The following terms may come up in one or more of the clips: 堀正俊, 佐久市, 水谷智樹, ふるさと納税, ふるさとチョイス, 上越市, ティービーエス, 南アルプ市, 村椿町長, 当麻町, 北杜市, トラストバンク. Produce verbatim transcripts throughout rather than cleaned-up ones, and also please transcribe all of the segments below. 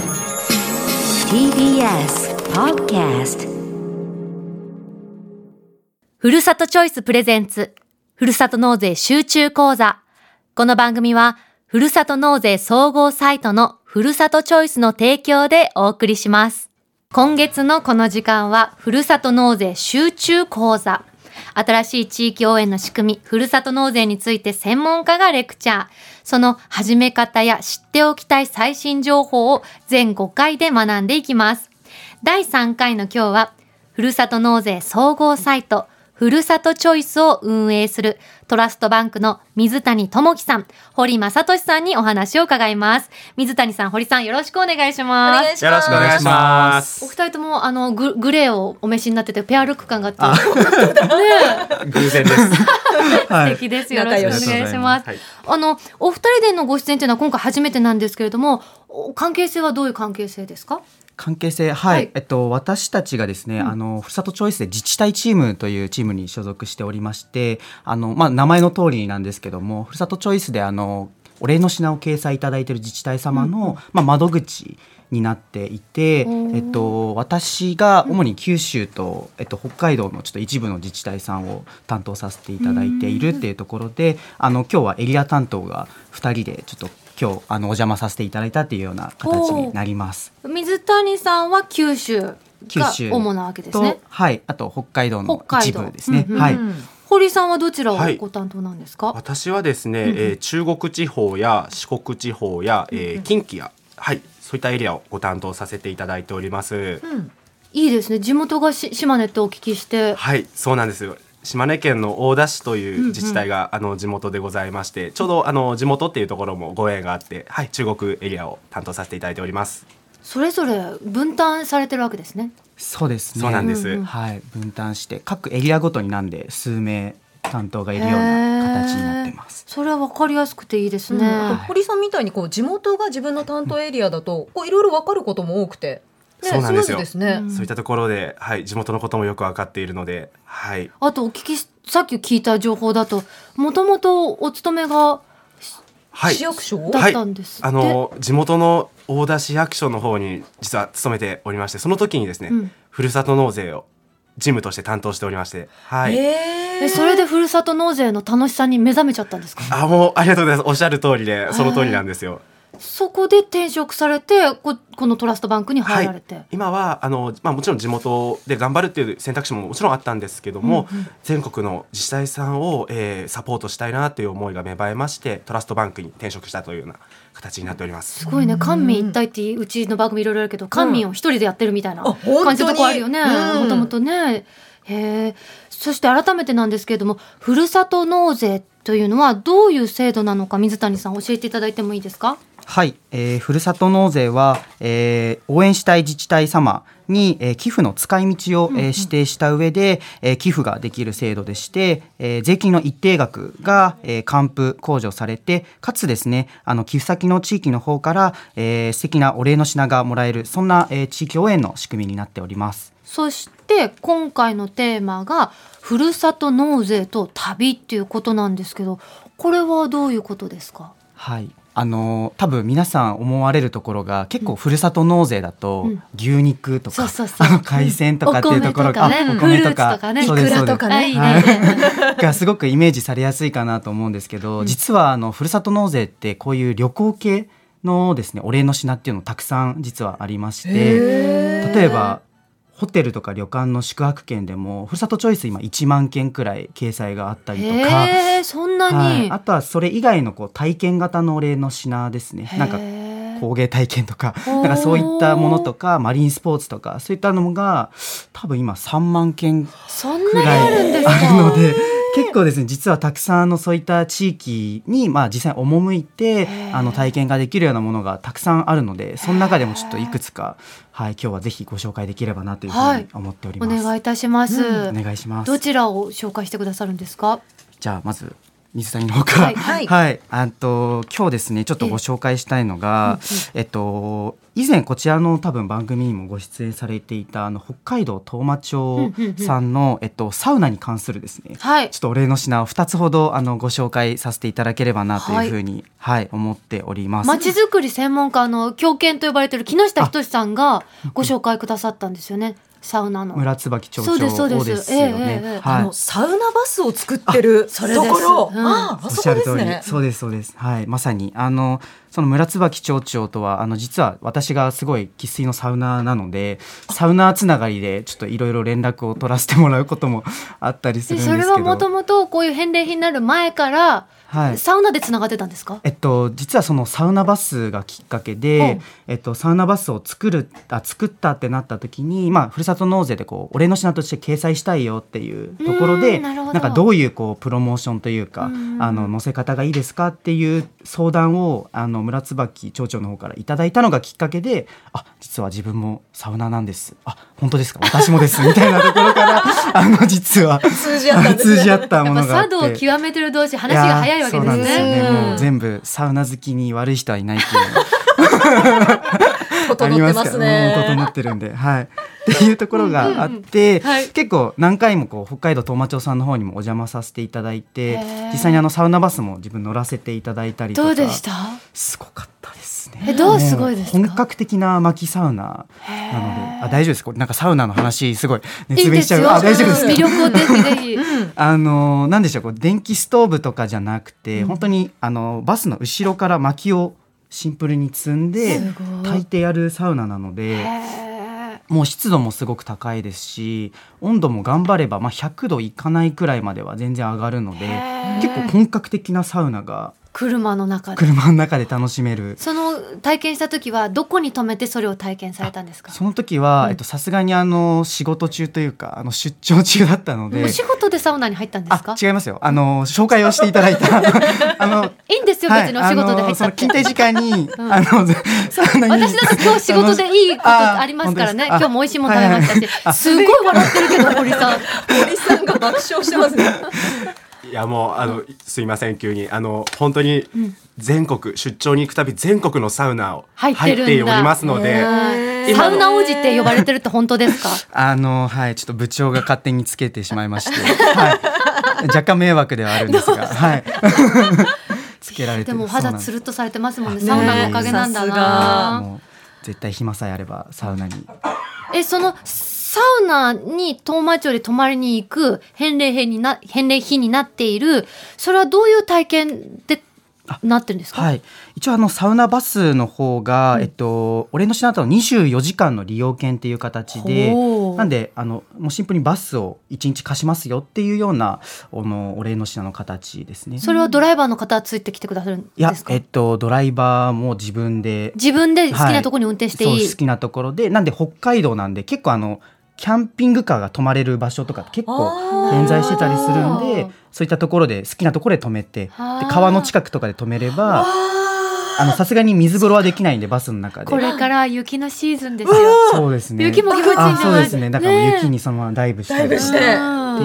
ティービーエス Podcast ふるさとチョイスプレゼンツふるさと納税集中講座。この番組はふるさと納税総合サイトのふるさとチョイスの提供でお送りします。今月のこの時間はふるさと納税集中講座、新しい地域応援の仕組み、ふるさと納税について専門家がレクチャー。その始め方や知っておきたい最新情報を全ごかいで学んでいきます。だいさんかいの今日は、ふるさと納税総合サイト、ふるさとチョイスを運営するトラストバンクの水谷智樹さん、堀正俊さんにお話を伺います。水谷さん、堀さん、よろしくお願いします。よろしくお願いします。お二人ともあの グ, グレーをお召しになっててペアルック感があって、あね、偶然です。素敵です。よろしくお願いします。はい、あのお二人でのご出演というのは今回初めてなんですけれども、関係性はどういう関係性ですか？関係性、はい、はい、えっと、私たちがですね、うん、あのふるさとチョイスで自治体チームというチームに所属しておりまして、あの、まあ、名前の通りなんですけども、ふるさとチョイスであのお礼の品を掲載いただいている自治体様の、うん、まあ、窓口になっていて、えっと、私が主に九州と、えっと、北海道のちょっと一部の自治体さんを担当させていただいているっていうところで、あの今日はエリア担当がふたりでちょっと今日あのお邪魔させていただいたというような形になります。水谷さんは九州が主なわけですね。はい、あと北海道の一部ですね、うんうん、はい、堀さんはどちらをご担当なんですか？はい、私はですね、うんうん、えー、中国地方や四国地方や、えー、近畿や、はい、そういったエリアをご担当させていただいております。うん、いいですね、地元が島根とお聞きして。はい、そうなんですよ。島根県の大田市という自治体が、うんうん、あの地元でございまして、ちょうどあの地元っていうところもご縁があって、はい、中国エリアを担当させていただいております。それぞれ分担されてるわけですね。そうですね、そうなんです、うんうん、はい、分担して各エリアごとになんで数名担当がいるような形になってます。それは分かりやすくていいですね。うん、はい、堀さんみたいにこう地元が自分の担当エリアだといろいろ分かることも多くて、ね、そうなんですよ。そういったところで、はい、地元のこともよく分かっているので、はい、あとお聞きしさっき聞いた情報だと、もともとお勤めが、はい、市役所だったんですって。はい、あの地元の大田市役所の方に実は勤めておりまして、その時にですね、うん、ふるさと納税を事務として担当しておりまして、はい、えー、それでふるさと納税の楽しさに目覚めちゃったんですか？あ、もうありがとうございます。おっしゃる通りで、その通りなんですよ。そこで転職されて こ, このトラストバンクに入られて、はい、今はあの、まあ、もちろん地元で頑張るっていう選択肢ももちろんあったんですけども、うんうん、全国の自治体さんを、えー、サポートしたいなという思いが芽生えまして、トラストバンクに転職したというような形になっております。すごいね、官民一体ってうちの番組いろいろあるけど、官民を一人でやってるみたいな感じのとこあるよね、もともとね。へ、そして改めてなんですけれども、ふるさと納税というのはどういう制度なのか、水谷さん教えていただいてもいいですか？はい、えー、ふるさと納税は、えー、応援したい自治体様に、えー、寄付の使い道を、えー、指定した上で、えー、寄付ができる制度でして、えー、税金の一定額が、えー、還付控除されて、かつですね、あの寄付先の地域の方から、えー、素敵なお礼の品がもらえる、そんな、えー、地域応援の仕組みになっております。そして今回のテーマがふるさと納税と旅っていうことなんですけど、これはどういうことですか？はい、あの多分皆さん思われるところが、結構ふるさと納税だと牛肉とか海鮮とかっていうところが、お米とかね、フルーツとかね、いくらとかね、はい、がすごくイメージされやすいかなと思うんですけど、うん、実はあのふるさと納税ってこういう旅行系のですねお礼の品っていうのたくさん実はありまして、例えばホテルとか旅館の宿泊券でもふるさとチョイス今いちまんけんくらい掲載があったりとか、へー、そんなに、はい、あとはそれ以外のこう体験型のお礼の品ですね、なんか工芸体験とか、 なんかそういったものとかマリンスポーツとかそういったのが多分今さんまんけんくらいあるので、結構ですね、実はたくさんのそういった地域に、まあ、実際赴いてあの体験ができるようなものがたくさんあるので、その中でもちょっといくつか、はい、今日はぜひご紹介できればなというふうに思っております。はい、お願いいたします、うん、お願いします。どちらを紹介してくださるんですか？じゃあまず水谷の方から、はいはいはい、あと今日ですねちょっとご紹介したいのが、えっと、以前こちらの多分番組にもご出演されていたあの北海道当麻町さんの、えっと、サウナに関するですね、はい、ちょっとお礼の品をふたつほどあのご紹介させていただければなというふうにはい、思っております。まちづくり専門家の強健と呼ばれている木下仁さんがご紹介くださったんですよね。サウナの村椿町長ですよね。サウナバスを作ってるところ、うん、ああ、おっしゃる通り、そうですそうです、はい、まさにあのその村椿町長とはあの実は私がすごい生粋のサウナーなのでサウナーつながりでちょっといろいろ連絡を取らせてもらうこともあったりするんですけど、それはもともとこういう返礼品になる前から、はい、サウナでつながってたんですか？えっと、実はそのサウナバスがきっかけで、えっと、サウナバスを作るあ作ったってなった時に、まあ、ふるさと納税でこうお礼の品として掲載したいよっていうところで、なるほど、なんかどういう、こうプロモーションというかあの載せ方がいいですかっていう相談をあの村椿町長の方からいただいたのがきっかけで、あ、実は自分もサウナなんです、あ、本当ですか、私もですみたいなところからあの実は通じ合ったんですね。通じ合ったものがあって、やっぱ茶道を極めてる同士話が早いわけですね。そうなんですよね、うん、もう全部サウナ好きに悪い人はいないっていう整ってますね。整ってるんで、はい、っていうところがあって、うんうん、はい、結構何回もこう北海道当麻町さんの方にもお邪魔させていただいて、実際にあのサウナバスも自分乗らせていただいたりとか。どうでした？すごかったですね。え、どうすごいですか？本格的な薪サウナなので、あ、大丈夫ですか？なんかサウナの話すごい熱弁しちゃう。いい、あ、大丈夫ですか？魅力をぜひぜひ。あのなんでしょう、こう電気ストーブとかじゃなくて、うん、本当にあのバスの後ろから薪をシンプルに積んで炊いてやるサウナなので、もう湿度もすごく高いですし、温度も頑張れば、まあ、ひゃくどいかないくらいまでは全然上がるので、結構本格的なサウナが車の中で車の中で楽しめる。その体験した時はどこに泊めてそれを体験されたんですか？その時は、うん、えっと、さすがにあの仕事中というかあの出張中だったので。お仕事でサウナに入ったんですか？あ、違いますよ、あの紹介をしていただいたあのいいんですよ、はい、別にお仕事で入ったって聞いた時間に、うん、あのサウナに私だって今日仕事でいいことありますからね。今日も美味しいもの食べましたし、はいはい、すごい笑ってるけど堀さん堀さんが爆笑してますねいや、もうあのすいません急にあの本当に全国、うん、出張に行くたび全国のサウナを入っておりますので、サウナ王子って呼ばれてるって本当ですか？あの、はい、ちょっと部長が勝手につけてしまいまして、はい、若干迷惑ではあるんですが、はいつけられてる。でも肌つるっとされてますもんね。サウナのおかげなんだな。もう絶対暇さえあればサウナに。え、そのサウナに当麻町より泊まりに行く返礼品にな、返礼品になっている、それはどういう体験でなってるんですか？はい、一応あのサウナバスの方が、うん、えっと、俺の品だとにじゅうよじかんの利用券っていう形で、なんであのもうシンプルにバスをいちにち貸しますよっていうようなおのお礼の品の形ですね。それはドライバーの方はついてきてくださるんですか？いや、えっと、ドライバーも自分で自分で好きなところに運転していい、はい、そう好きなところで。なんで北海道なんで結構あのキャンピングカーが泊まれる場所とか結構点在してたりするんで、そういったところで好きなところで泊めて、で川の近くとかで泊めれば、さすがに水風呂はできないんでバスの中で。これから雪のシーズンですよ。そうですね、雪も気持ちいいんじゃない？あ、そうですね、だから雪にそのままダイブしてダイブしてってい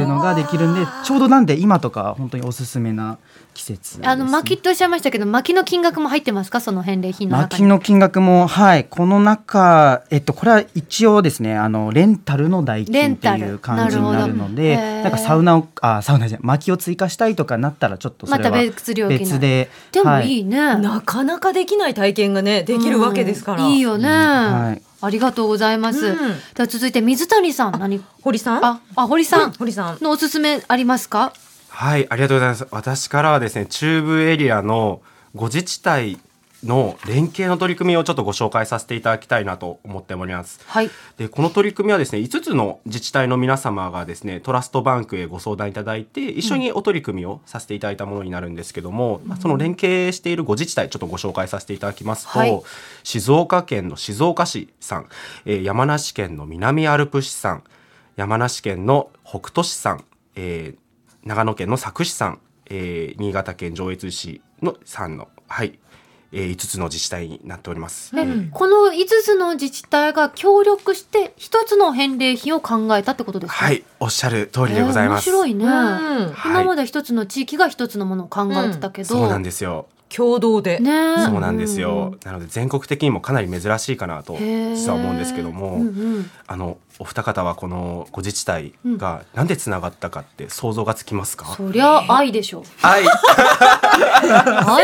うのができるんで、ちょうどなんで今とか本当におすすめな季節ですね。あの薪とおっしゃいましたけど、薪の金額も入ってますか、その返礼品の中に？薪の金額も、はい、この中、えっと、これは一応ですね、あのレンタルの代金っていう感じになるので、なんかサウナをあサウナじゃ薪を追加したいとかなったらちょっとそれは別で、また別で。でもいいね、はい、なかなかできない体験がねできるわけですから、うん、いいよね、うん、はい、ありがとうございます、うん、では続いて水谷さん、何堀さんああ堀さん、堀さんのおすすめありますか？はい、ありがとうございます。私からはですね、中部エリアのご自治体の連携の取り組みをちょっとご紹介させていただきたいなと思っております、はい、でこの取り組みはですね、いつつの自治体の皆様がですねトラストバンクへご相談いただいて一緒にお取り組みをさせていただいたものになるんですけども、うん、その連携しているご自治体ちょっとご紹介させていただきますと、はい、静岡県の静岡市さん、えー、山梨県の南アルプ市さん、山梨県の北杜市さん、えー、長野県の佐久市さん、えー、新潟県上越市のさんの、はい、いつつの自治体になっております、うん、このいつつの自治体が協力してひとつの返礼品を考えたってことですか？はい、おっしゃる通りでございます、えー、面白いね、うん、今までひとつの地域がひとつのものを考えてたけど、うん、そうなんですよ。共同で、ね、そうなんですよ、うん、なので全国的にもかなり珍しいかなと実は思うんですけども、うんうん、あのお二方はこのご自治体がなんでつながったかって想像がつきますか？うん、そりゃ愛でしょう。愛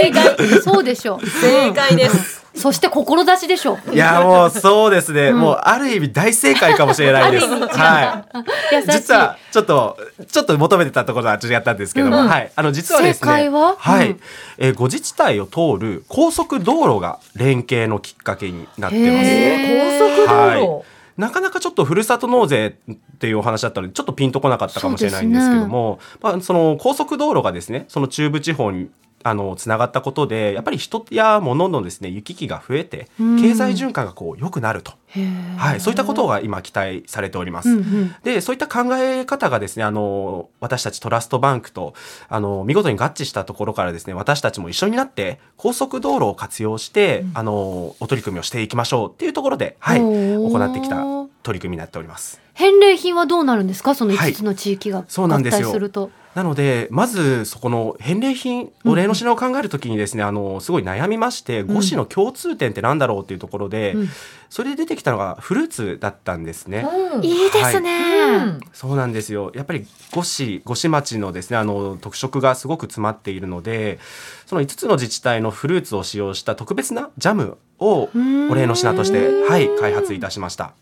愛だい、そうでしょう。正解です、うん、そして志でしょう。いやもうそうですね、うん、もうある意味大正解かもしれないです、はい、優しい。実はちょっとちょっと求めてたところは違ったんですけども、うんうん、はい、あの実はですね、正解は、はい、うん、えー、ご自治体を通る高速道路が連携のきっかけになってます。へー、高速道路、はい、なかなかちょっとふるさと納税っていうお話だったのでちょっとピンとこなかったかもしれないんですけども、ね、まあ、その高速道路がですね、その中部地方にあのつながったことでやっぱり人や物のですね行き来が増えて経済循環がこう良くなると、はい、そういったことが今期待されております、うんうん、でそういった考え方がですね、あの私たちトラストバンクとあの見事に合致したところからですね、私たちも一緒になって高速道路を活用して、うん、あのお取り組みをしていきましょうっていうところで、はい、行ってきた取り組みになっております。返礼品はどうなるんですか？そのいつつの地域が合体すると、はい、なのでまずそこの返礼品、お礼の品を考えるときにですね、うん、あのすごい悩みまして、ご市の共通点ってなんだろうっていうところで、うん、それで出てきたのがフルーツだったんですね、うん、はい、いいですね、うん、そうなんですよ。やっぱりご市、ご市町のですね、あの特色がすごく詰まっているので、そのいつつの自治体のフルーツを使用した特別なジャムをお礼の品として、はい、開発いたしました。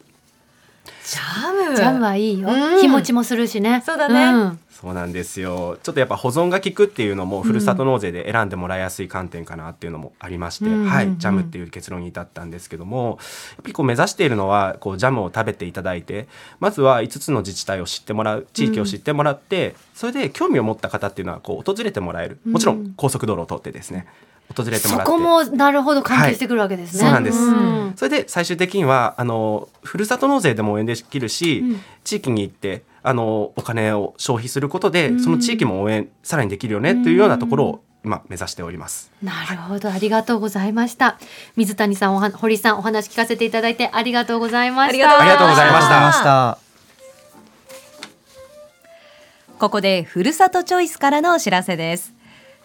ジャム、ジャムはいいよ、うん、日持ちもするしね。そうだね、うん、そうなんですよ。ちょっとやっぱ保存が効くっていうのもふるさと納税で選んでもらいやすい観点かなっていうのもありまして、うん、はい、ジャムっていう結論に至ったんですけども、やっぱりこう目指しているのはこうジャムを食べていただいて、まずはいつつの自治体を知ってもらう、地域を知ってもらって、うん、それで興味を持った方っていうのはこう訪れてもらえる、もちろん高速道路を通ってですね、訪れてもらって、そこもなるほど関係してくるわけですね、はい、そうなんです、うん、それで最終的にはあのふるさと納税でも応援できるし、うん、地域に行ってあのお金を消費することで、うん、その地域も応援さらにできるよねというようなところを今目指しております、うん、なるほど、はい、ありがとうございました。水谷さん、おは堀さん、お話聞かせていただいてありがとうございました。ありがとうございました。ここでふるさとチョイスからのお知らせです。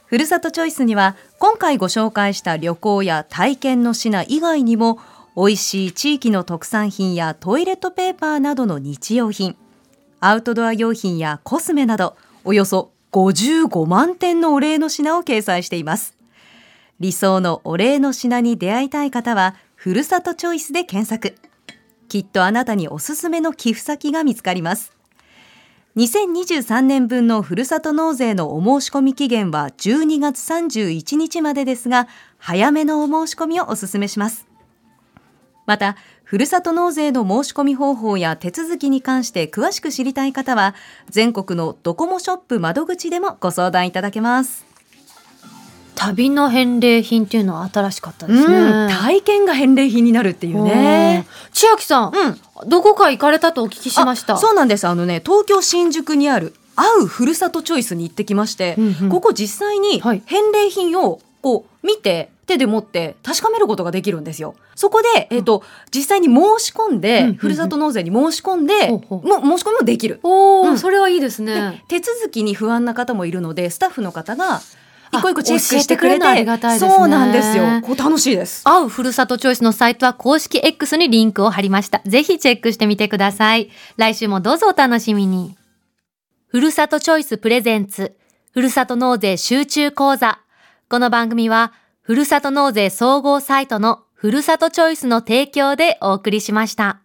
ふるさとチョイスには今回ご紹介した旅行や体験の品以外にも、美味しい地域の特産品やトイレットペーパーなどの日用品、アウトドア用品やコスメなどおよそごじゅうごまんてんのお礼の品を掲載しています。理想のお礼の品に出会いたい方はふるさとチョイスで検索、きっとあなたにおすすめの寄付先が見つかります。にせんにじゅうさんねんぶんのふるさと納税のお申し込み期限はじゅうにがつさんじゅういちにちまでですが、早めのお申し込みをお勧めします。また、ふるさと納税の申し込み方法や手続きに関して詳しく知りたい方は、全国のドコモショップ窓口でもご相談いただけます。旅の返礼品っていうのは新しかったですね、うん、体験が返礼品になるっていうね。千秋さん、うん、どこか行かれたとお聞きしました。そうなんです。あのね、東京新宿にある会うふるさとチョイスに行ってきまして、うんうん、ここ実際に返礼品をこう見て手で持って確かめることができるんですよ。そこで、えーとうん、実際に申し込んで、うんうんうん、ふるさと納税に申し込んで、うんうん、も申し込みもできる。おー、うん、それはいいですね。で、手続きに不安な方もいるのでスタッフの方が一個一個チェックしてくれて、教えてくれるのありがたいですね。そうなんですよ。こう楽しいです。会うふるさとチョイスのサイトは公式 エックス にリンクを貼りました。ぜひチェックしてみてください。来週もどうぞお楽しみに。ふるさとチョイスプレゼンツ、ふるさと納税集中講座。この番組はふるさと納税総合サイトのふるさとチョイスの提供でお送りしました。